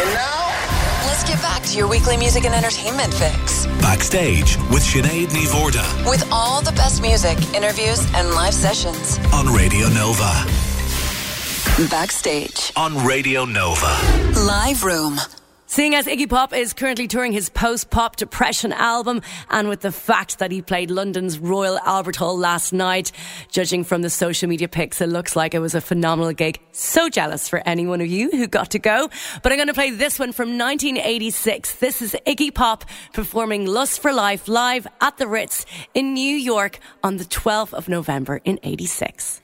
And now, let's get back to your weekly music and entertainment fix. Backstage with Sinéad Ní Mhórdha. With all the best music, interviews, and live sessions. On Radio Nova. Backstage. On Radio Nova. Live Room. Seeing as Iggy Pop is currently touring his post-pop depression album, and with the fact that he played London's Royal Albert Hall last night, judging from the social media pics, it looks like it was a phenomenal gig. So jealous for any one of you who got to go. But I'm going to play this one from 1986. This is Iggy Pop performing Lust for Life live at the Ritz in New York on the 12th of November in 86.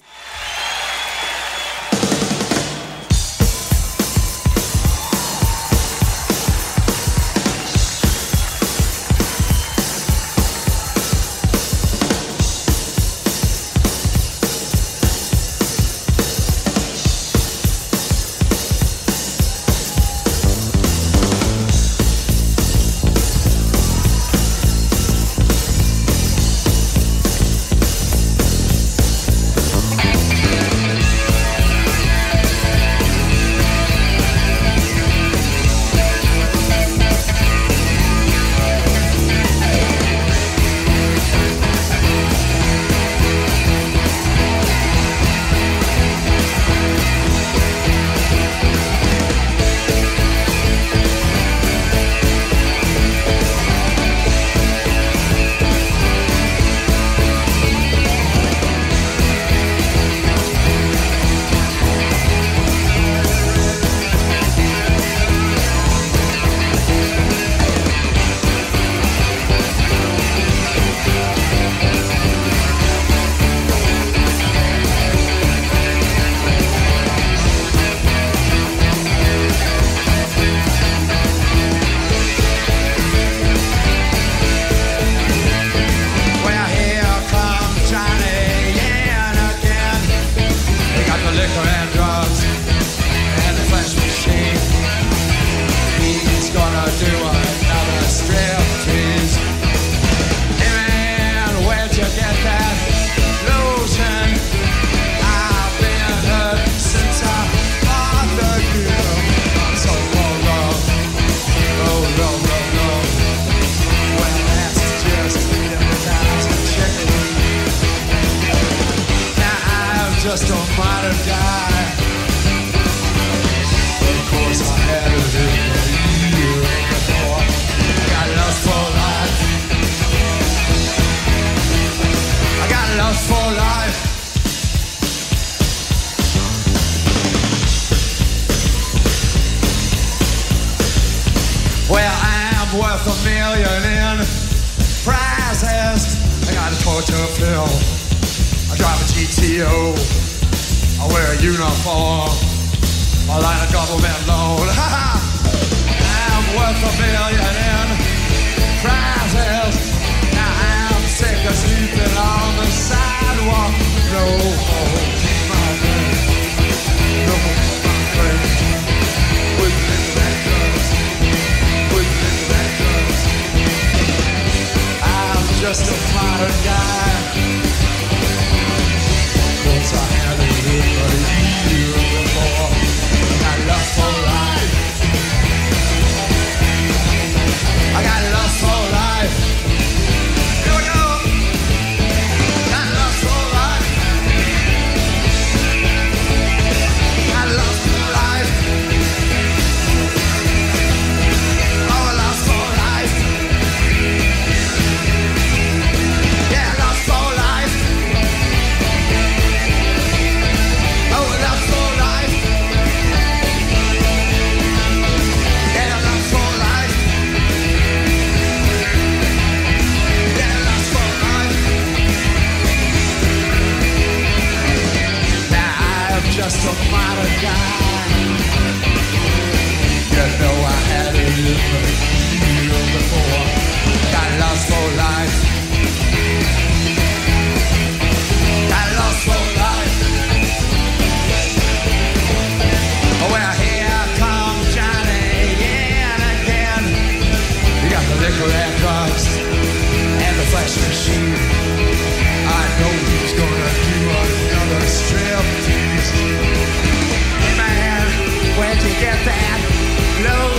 Get that low.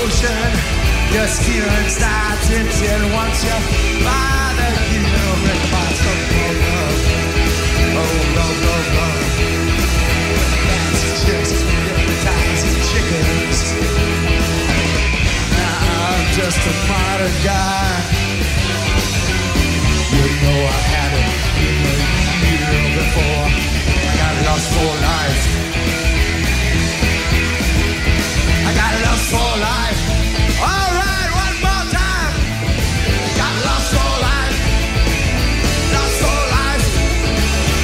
Your steering starts itching once you buy the human parts of love. Oh, love, love, love. That's just hypnotizing chickens. Now I'm just a modern guy. You know I had it in the year before. I got lost for life. I got lost for life. All right, one more time. Got lost for life. Lost for life.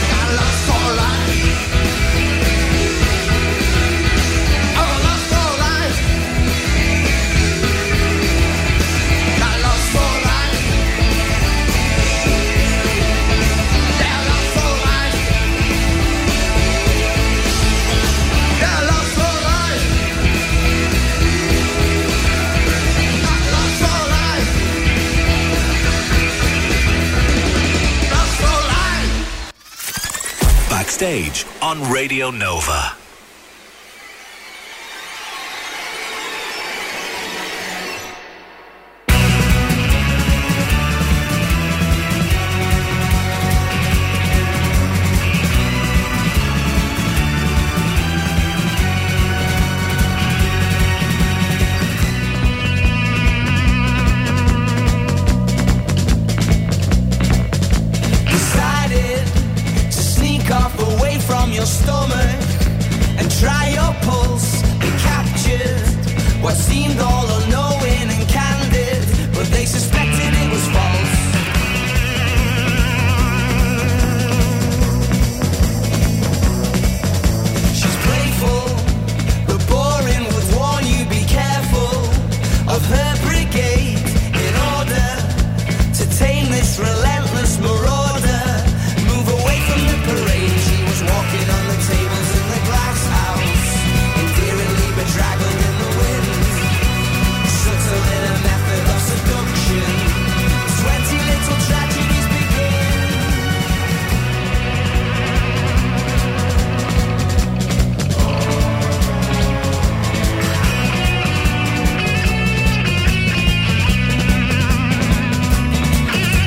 Got lost for life. Oh, lost for life. Got lost for life. Yeah, lost for life. Yeah, lost for life. Got lost for life. Lost for life. Backstage on Radio Nova. Decided to sneak off away from your stomach and try your pulse. They captured what seemed all unknowing and candid, but they suspected it was false. She's playful, but boring would warn you be careful of her brigade in order to tame this relentless marauder. Move away from the parade. She was walking on the tables in the glass house, endearingly bedraggled in the wind, subtle in a method of seduction. 20 little tragedies begin.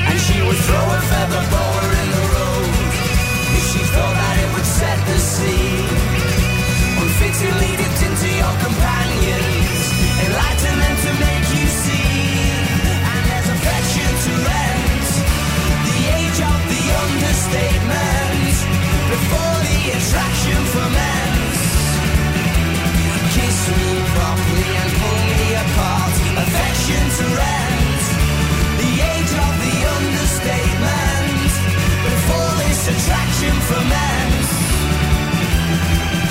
And she would throw a feather boa in the road if she thought that it would set the scene. Unfittingly dipped into your companions, enlighten them to make you see. And there's affection to rent, the age of the understatement, before the attraction ferments. Kiss me properly and pull me apart. Affection to rent, the age of the understatement, before this attraction ferments.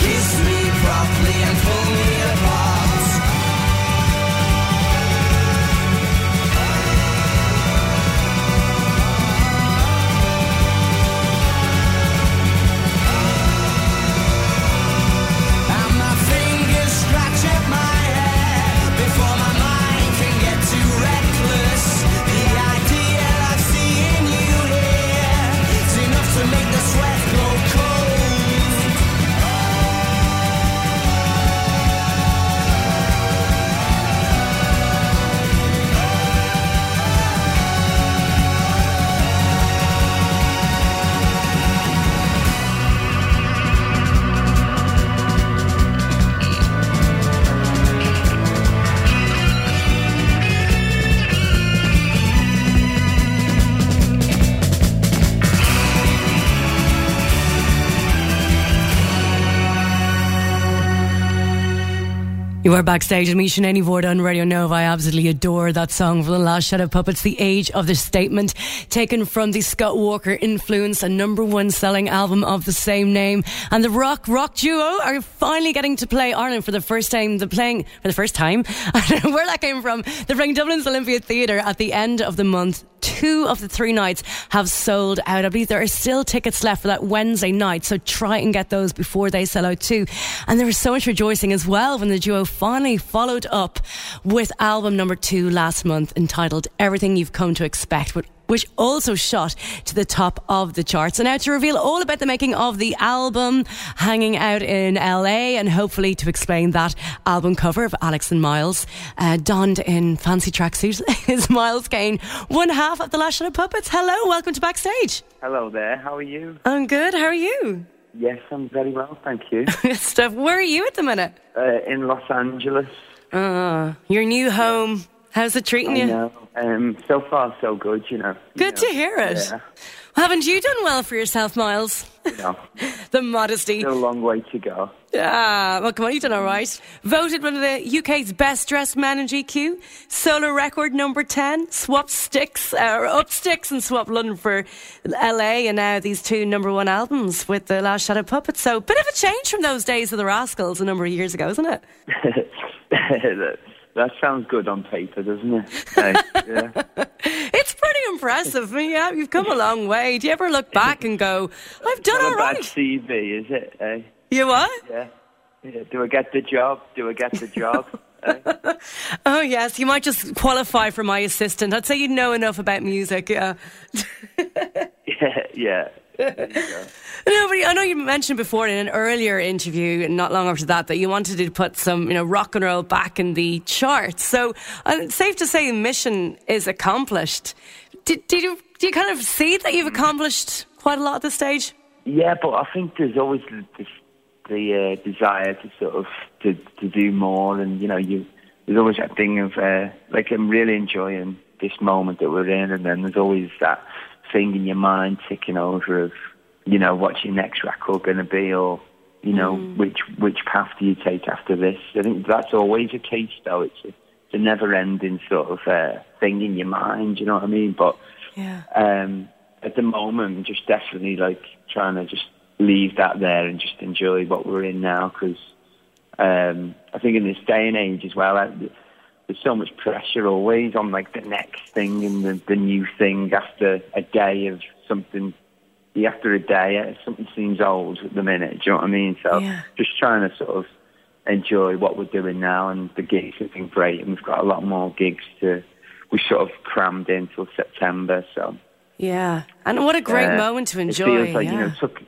Kiss me properly and pull me apart. And my fingers scratch at my hair before my mind can get too reckless. The idea of seeing you here is enough to make the sweat go cold. You are backstage with me, Sinéad Ní Mhórdha, on Radio Nova. I absolutely adore that song from The Last Shadow Puppets, The Age of the Statement, taken from the Scott Walker influence and #1 selling album of the same name. And the rock duo are finally getting to play Ireland for the first time. They're playing for the first time. I don't know where that came from. They're playing Dublin's Olympia Theatre at the end of the month. 2 of the 3 nights have sold out. I believe there are still tickets left for that Wednesday night, so try and get those before they sell out too. And there was so much rejoicing as well when the duo finally followed up with album number 2 last month, entitled Everything You've Come to Expect, which also shot to the top of the charts. And now to reveal all about the making of the album, hanging out in LA, and hopefully to explain that album cover of Alex and Miles donned in fancy tracksuits is Miles Kane, one half of The Last Shadow Puppets. Hello, welcome to Backstage. Hello there, how are you? I'm good, how are you? Yes, I'm very well, thank you. Steph, where are you at the minute? In Los Angeles. Your new home. How's it treating you? I know. So far, so good, you know. Good to hear it. Yeah. Haven't you done well for yourself, Miles? No. The modesty. Still a long way to go. Ah, well, come on, you've done all right. Voted one of the UK's best-dressed men in GQ. Solo record number 10. Swapped sticks, or up sticks and swapped London for LA. And now these 2 number 1 albums with The Last Shadow Puppets. So, bit of a change from those days of The Rascals a number of years ago, isn't it? That sounds good on paper, doesn't it? Yeah. It's pretty impressive. I mean, yeah, you've come a long way. Do you ever look back and go, I've done all right? It's not a bad CV, is it? Eh? You what? Yeah. Do I get the job? Eh? Oh, yes. You might just qualify for my assistant. I'd say you know enough about music. Yeah. Yeah. No, but I know you mentioned before in an earlier interview, and not long after that you wanted to put some, rock and roll back in the charts. So it's safe to say the mission is accomplished. Do you kind of see that you've accomplished quite a lot at this stage? Yeah, but I think there's always the desire to sort of to do more, and there's always that thing of I'm really enjoying this moment that we're in, and then there's always that thing in your mind ticking over of, what's your next record going to be, or, which path do you take after this? I think that's always the case, though. It's a never-ending sort of thing in your mind, you know what I mean? But at the moment, I'm just definitely, trying to just leave that there and just enjoy what we're in now, because I think in this day and age as well, there's so much pressure always on the next thing and the new thing after a day of something. After a day, something seems old at the minute. Do you know what I mean? So just trying to sort of enjoy what we're doing now, and the gigs have been great, and we've got a lot more gigs we sort of crammed in till September. So and what a great moment to enjoy. It feels like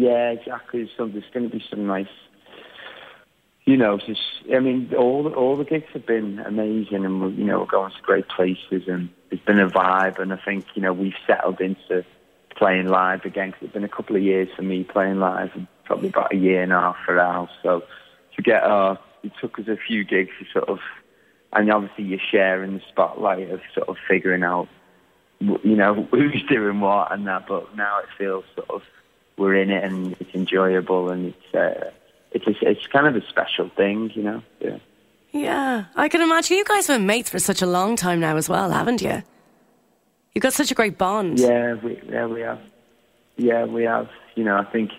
exactly. So there's going to be some nice. All the gigs have been amazing, and we're going to great places, and it's been a vibe. And I think we've settled into playing live again, because it's been a couple of years for me playing live, and probably about a year and a half for Al. So to get it took us a few gigs to sort of, and obviously you're sharing the spotlight of sort of figuring out, who's doing what and that. But now it feels sort of we're in it, and it's enjoyable, and it's. It's kind of a special thing, Yeah. Yeah, I can imagine. You guys have been mates for such a long time now as well, haven't you? You've got such a great bond. Yeah, we have. Yeah, we have. I think,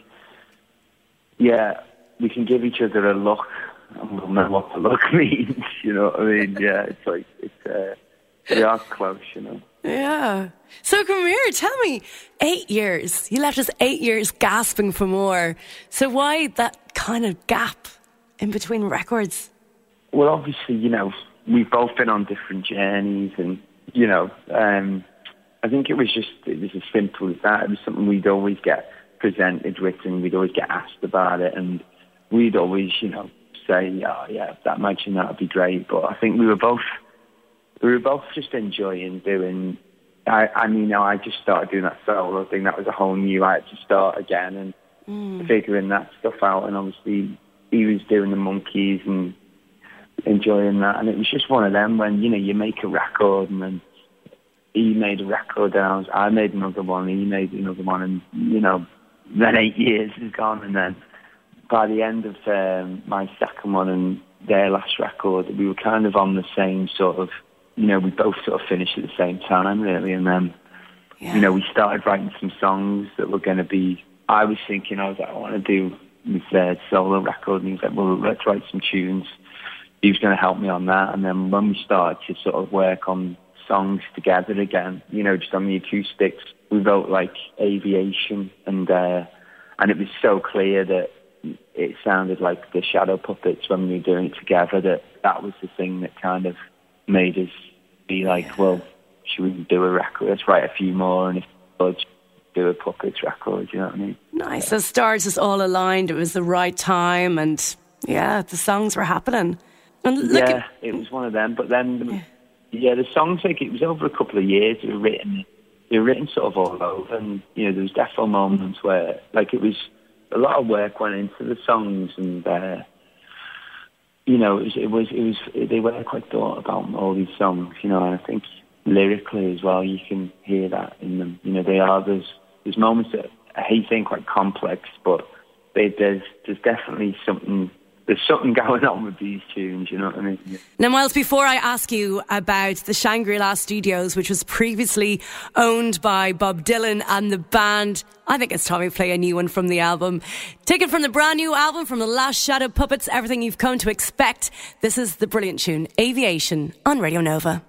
we can give each other a look. I don't know what the look means, Yeah, we are close, Yeah. So come here, tell me, 8 years. You left us 8 years gasping for more. So why that kind of gap in between records? Well, obviously, we've both been on different journeys, and, I think it was as simple as that. It was something we'd always get presented with, and we'd always get asked about it, and we'd always, say, oh, yeah, that imagine that would be great. But I think we were both just enjoying doing. I just started doing that solo thing. That was a whole new. I had to start again and figuring that stuff out. And obviously, he was doing the Monkees and enjoying that. And it was just one of them when you make a record, and then he made a record, and I made another one. He made another one, and then 8 years is gone. And then by the end of my second one and their last record, we were kind of on the same sort of. We both sort of finished at the same time, really, and then, we started writing some songs that were going to be... I want to do this solo record, and he was like, well, let's write some tunes. He was going to help me on that, and then when we started to sort of work on songs together again, just on the acoustics, we wrote, Aviation, and it was so clear that it sounded like the Shadow Puppets when we were doing it together, that was the thing that kind of made us be like, well, should we do a record? Let's write a few more, and if we'll do a Puppets record, you know what I mean? Nice. The stars just all aligned. It was the right time, and yeah, the songs were happening. And look, it was one of them. But then, the songs, like, it was over a couple of years. They were written sort of all over, and you know, there was definitely moments where, like, it was a lot of work went into the songs, and you know, it was they were quite thought about all these songs, you know. And I think lyrically as well, you can hear that in them. You know, there's moments that I hate saying quite complex, but there's definitely something. There's something going on with these tunes, you know what I mean? Yeah. Now, Miles, before I ask you about the Shangri-La Studios, which was previously owned by Bob Dylan and the band, I think it's time we play a new one from the album. Taken from the brand new album from The Last Shadow Puppets, Everything You've Come To Expect. This is the brilliant tune, Aviation, on Radio Nova.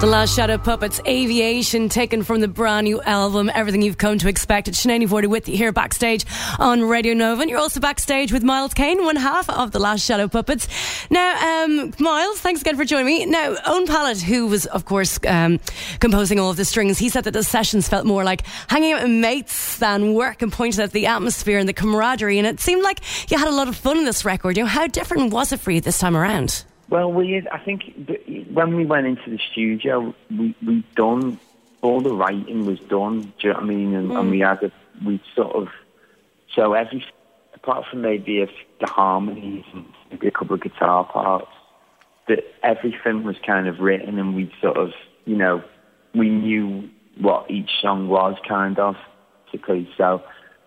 The Last Shadow Puppets, Aviation, taken from the brand new album, Everything You've Come to Expect. It's Sinéad Ní Mhórdha with you here backstage on Radio Nova. And you're also backstage with Miles Kane, one half of The Last Shadow Puppets. Now, Miles, thanks again for joining me. Now, Owen Pallett, who was, of course, composing all of the strings, he said that the sessions felt more like hanging out with mates than work, and pointed out the atmosphere and the camaraderie. And it seemed like you had a lot of fun in this record. You know, how different was it for you this time around? Well, I think when we went into the studio, we done all the writing was done. Do you know what I mean? And, and so every apart from maybe the harmonies and maybe a couple of guitar parts, that everything was kind of written, and we sort of, you know, we knew what each song was kind of, particularly. So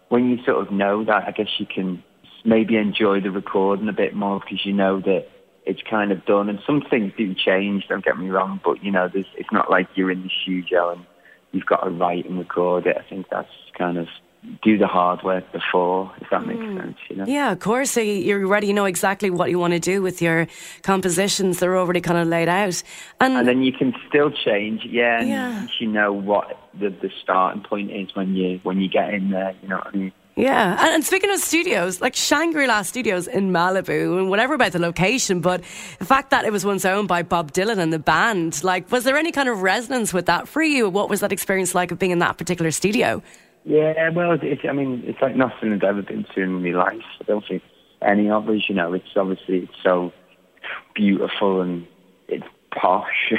when you sort of know that, I guess you can maybe enjoy the recording a bit more because you know that it's kind of done, and some things do change, don't get me wrong, but, you know, it's not like you're in the studio and you've got to write and record it. I think that's kind of do the hard work before, if that makes sense, you know? Yeah, of course. So you're ready, you know exactly what you want to do with your compositions. They're already kind of laid out. And then you can still change, and you know what the starting point is when you get in there, you know what I mean? Yeah, and speaking of studios, like Shangri-La Studios in Malibu, and whatever about the location, but the fact that it was once owned by Bob Dylan and the band, like, was there any kind of resonance with that for you? What was that experience like of being in that particular studio? Yeah, well, it's like nothing I've ever been to in my life. I don't think any of us, you know, it's obviously it's so beautiful and it's posh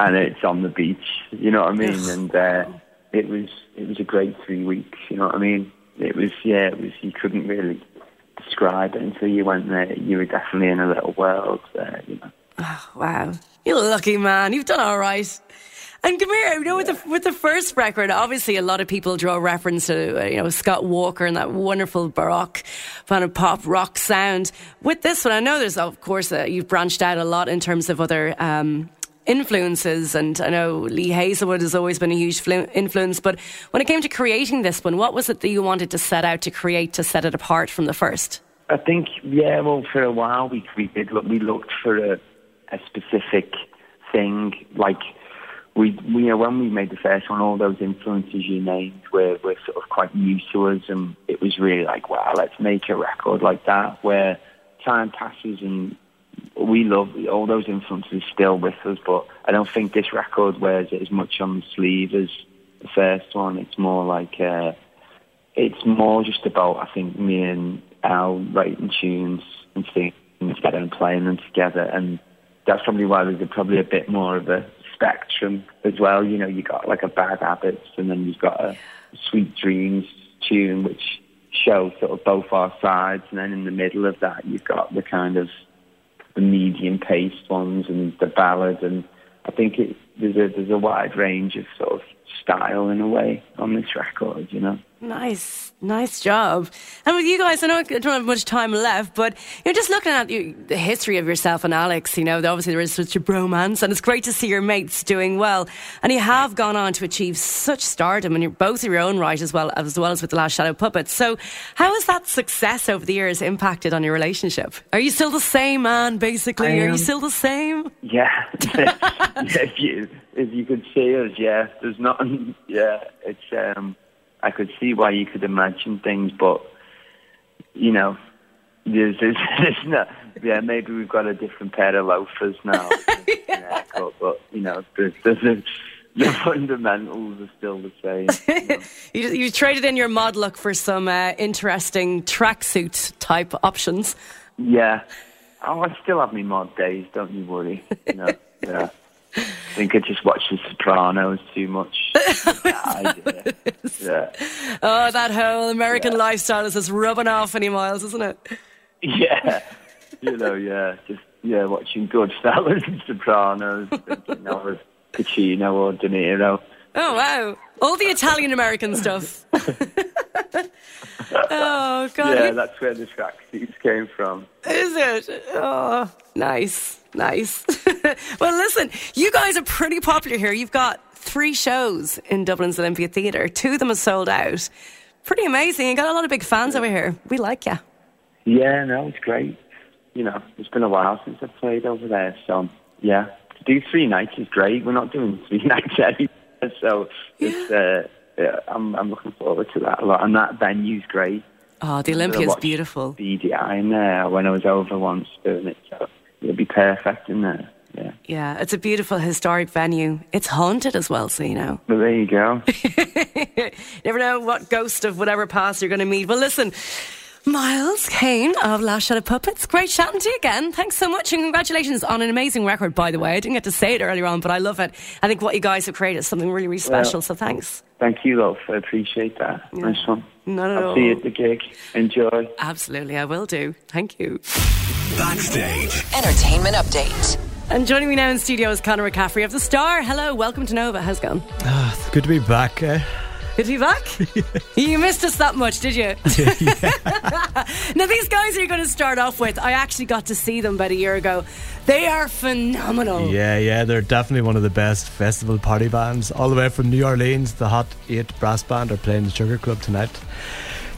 and it's on the beach, you know what I mean? And it was a great 3 weeks, you know what I mean? It was. You couldn't really describe it until you went there. You were definitely in a little world there, you know. Oh, wow. You're lucky, man. You've done all right. And come here, you know, with the first record, obviously a lot of people draw reference to, you know, Scott Walker and that wonderful baroque kind of pop rock sound. With this one, I know there's, of course, you've branched out a lot in terms of other influences, and I know Lee Hazelwood has always been a huge influence, but when it came to creating this one, what was it that you wanted to set out to create to set it apart from the first? I think, for a while we looked for a specific thing, like, We, you know, when we made the first one, all those influences you named were sort of quite new to us, and it was really like, wow, let's make a record like that where time passes and we love all those influences still with us. But I don't think this record wears it as much on the sleeve as the first one. It's more like it's more just about, I think, me and Al writing tunes and singing together and playing them together, and that's probably why there's probably a bit more of a spectrum as well. You know, you got like a Bad Habits, and then you've got a Sweet Dreams tune, which shows sort of both our sides, and then in the middle of that you've got the kind of the medium paced ones and the ballad, and I think there's a wide range of sort of style in a way on this record, you know. Nice job. And with you guys, I know I don't have much time left, but you're just looking at the history of yourself and Alex, you know, obviously there is such a bromance, and it's great to see your mates doing well. And you have gone on to achieve such stardom, and you're both in your own right as well as with The Last Shadow Puppets. So how has that success over the years impacted on your relationship? Are you still the same, man, basically? Are you still the same? Yeah. If you could see us, yeah. There's nothing, yeah. It's, I could see why you could imagine things, but, you know, there's no, yeah, maybe we've got a different pair of loafers now. Yeah. But, you know, the fundamentals are still the same. You know. you traded in your mod look for some interesting tracksuit type options. Yeah. Oh, I still have my mod days, don't you worry. You know, yeah. I think I just watched The Sopranos too much. Yeah. Oh, that whole American lifestyle is just rubbing off on you, Miles, isn't it? Yeah. You know, yeah. Just, yeah, watching Goodfellas and Sopranos, thinking I was Pacino or De Niro. Oh, wow. All the Italian-American stuff. Oh, God. Yeah, that's where the tracksuits came from. Is it? Oh, nice. Well, listen, you guys are pretty popular here. You've got 3 shows in Dublin's Olympia Theatre. 2 of them are sold out. Pretty amazing. You got a lot of big fans over here. We like you. Yeah, no, it's great. You know, it's been a while since I've played over there. So, yeah, to do 3 nights is great. We're not doing 3 nights anymore. So, I'm looking forward to that a lot. And that venue's great. Oh, the Olympia's beautiful. BDI in there when I was over once doing it. So, it'll be perfect in there. Yeah. Yeah, it's a beautiful historic venue. It's haunted as well, so you know. Well, there you go. You never know what ghost of whatever past you're going to meet. Well, listen, Miles Kane of Last Shadow Puppets. Great chatting to you again. Thanks so much, and congratulations on an amazing record, by the way. I didn't get to say it earlier on, but I love it. I think what you guys have created is something really, really special, so thanks. Thank you, love. I appreciate that. Yeah. Nice one. Not at all. I'll see you at the gig. Enjoy. Absolutely, I will do. Thank you. Backstage. Entertainment update. And joining me now in studio is Conor McCaffrey of The Star. Hello, welcome to Nova. How's it going? Oh, it's good to be back. Good to be back? Yeah. You missed us that much, did you? Yeah. Now, these guys are going to start off with, I actually got to see them about a year ago. They are phenomenal. Yeah, they're definitely one of the best festival party bands. All the way from New Orleans, the Hot 8 Brass Band are playing the Sugar Club tonight.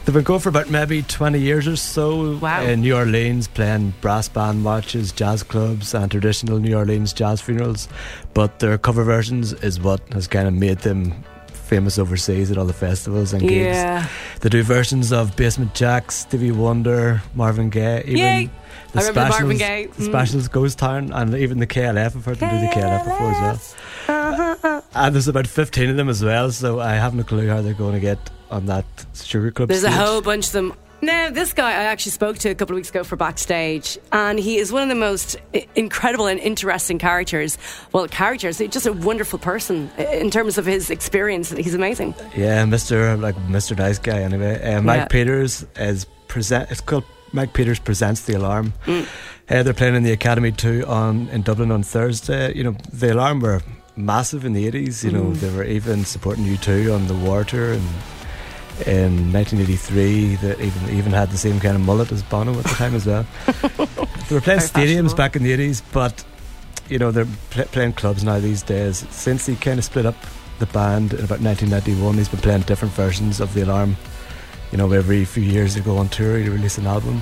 They've been going for about maybe 20 years or so in New Orleans, playing brass band marches, jazz clubs and traditional New Orleans jazz funerals. But their cover versions is what has kind of made them famous overseas at all the festivals and gigs. Yeah. They do versions of Basement Jaxx, Stevie Wonder, Marvin Gaye, even the Specials, Marvin Gaye. The Specials, Ghost Town, and even the KLF. I've heard them do the KLF before as well. And there's about 15 of them as well, so I haven't a clue how they're going to get on that Sugar Club stage. There's a whole bunch of them. Now, this guy I actually spoke to a couple of weeks ago for Backstage, and he is one of the most incredible and interesting characters. Well, he's just a wonderful person in terms of his experience. He's amazing. Yeah, Mr. Nice Guy, anyway. Mike Peters is it's called Mike Peters Presents The Alarm. They're playing in the Academy too in Dublin on Thursday. You know, The Alarm were massive in the 80s. You know, they were even supporting U2 on the war tour, and in 1983 that even had the same kind of mullet as Bono at the time as well. They were playing stadiums back in the 80s, but you know, they're playing clubs now these days. Since he kind of split up the band in about 1991, he's been playing different versions of The Alarm. You know, every few years they go on tour, he release an album.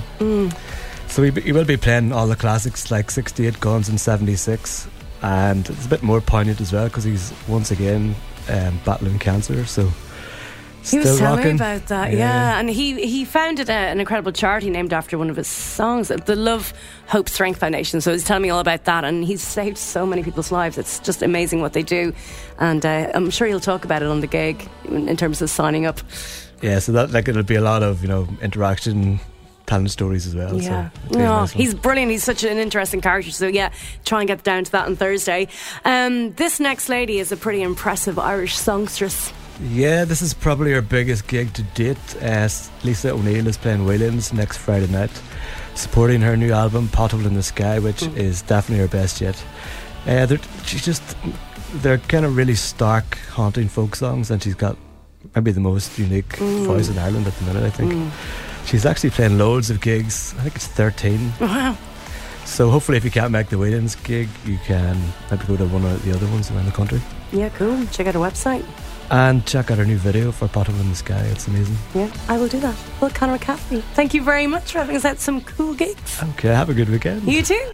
So he will be playing all the classics like 68 Guns and 76, and it's a bit more poignant as well because he's once again battling cancer, so he was telling me about that, yeah. And he founded an incredible charity named after one of his songs, the Love Hope Strength Foundation. So he's telling me all about that, and he's saved so many people's lives. It's just amazing what they do. And I'm sure he'll talk about it on the gig in terms of signing up. Yeah, so that it'll be a lot of, you know, interaction, telling stories as well. Yeah. So nice. He's brilliant. He's such an interesting character. So yeah, try and get down to that on Thursday. This next lady is a pretty impressive Irish songstress. Yeah, this is probably her biggest gig to date. Lisa O'Neill is playing Whelans next Friday night, supporting her new album Pothole in the Sky, which is definitely her best yet. They're kind of really stark, haunting folk songs, and she's got maybe the most unique voice in Ireland at the minute, I think. She's actually playing loads of gigs. I think it's 13. Wow. So hopefully if you can't make the Whelans gig, you can maybe go to one of the other ones around the country. Yeah, cool. Check out her website. And check out our new video for Pothole in the Sky. It's amazing. Yeah, I will do that. Well, Conor McCaffrey, thank you very much for having us at some cool gigs. Okay, have a good weekend. You too.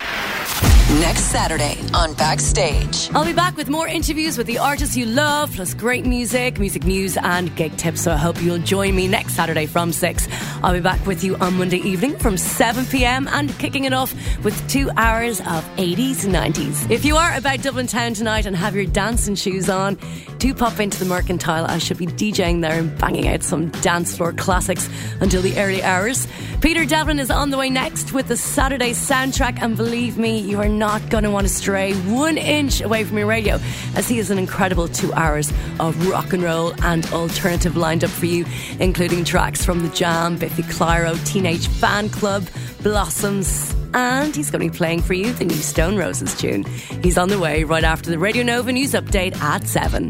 Next Saturday on Backstage. I'll be back with more interviews with the artists you love, plus great music, music news and gig tips. So I hope you'll join me next Saturday from 6. I'll be back with you on Monday evening from 7pm, and kicking it off with 2 hours of 80s and 90s. If you are about Dublin town tonight and have your dancing shoes on, do pop into the Mercantile. I should be DJing there and banging out some dance floor classics until the early hours. Peter Devlin is on the way next with the Saturday soundtrack, and believe me, you are not going to want to stray one inch away from your radio, as he has an incredible 2 hours of rock and roll and alternative lined up for you, including tracks from The Jam, Biffy Clyro, Teenage Fan Club, Blossoms, and he's going to be playing for you the new Stone Roses tune. He's on the way right after the Radio Nova news update at 7.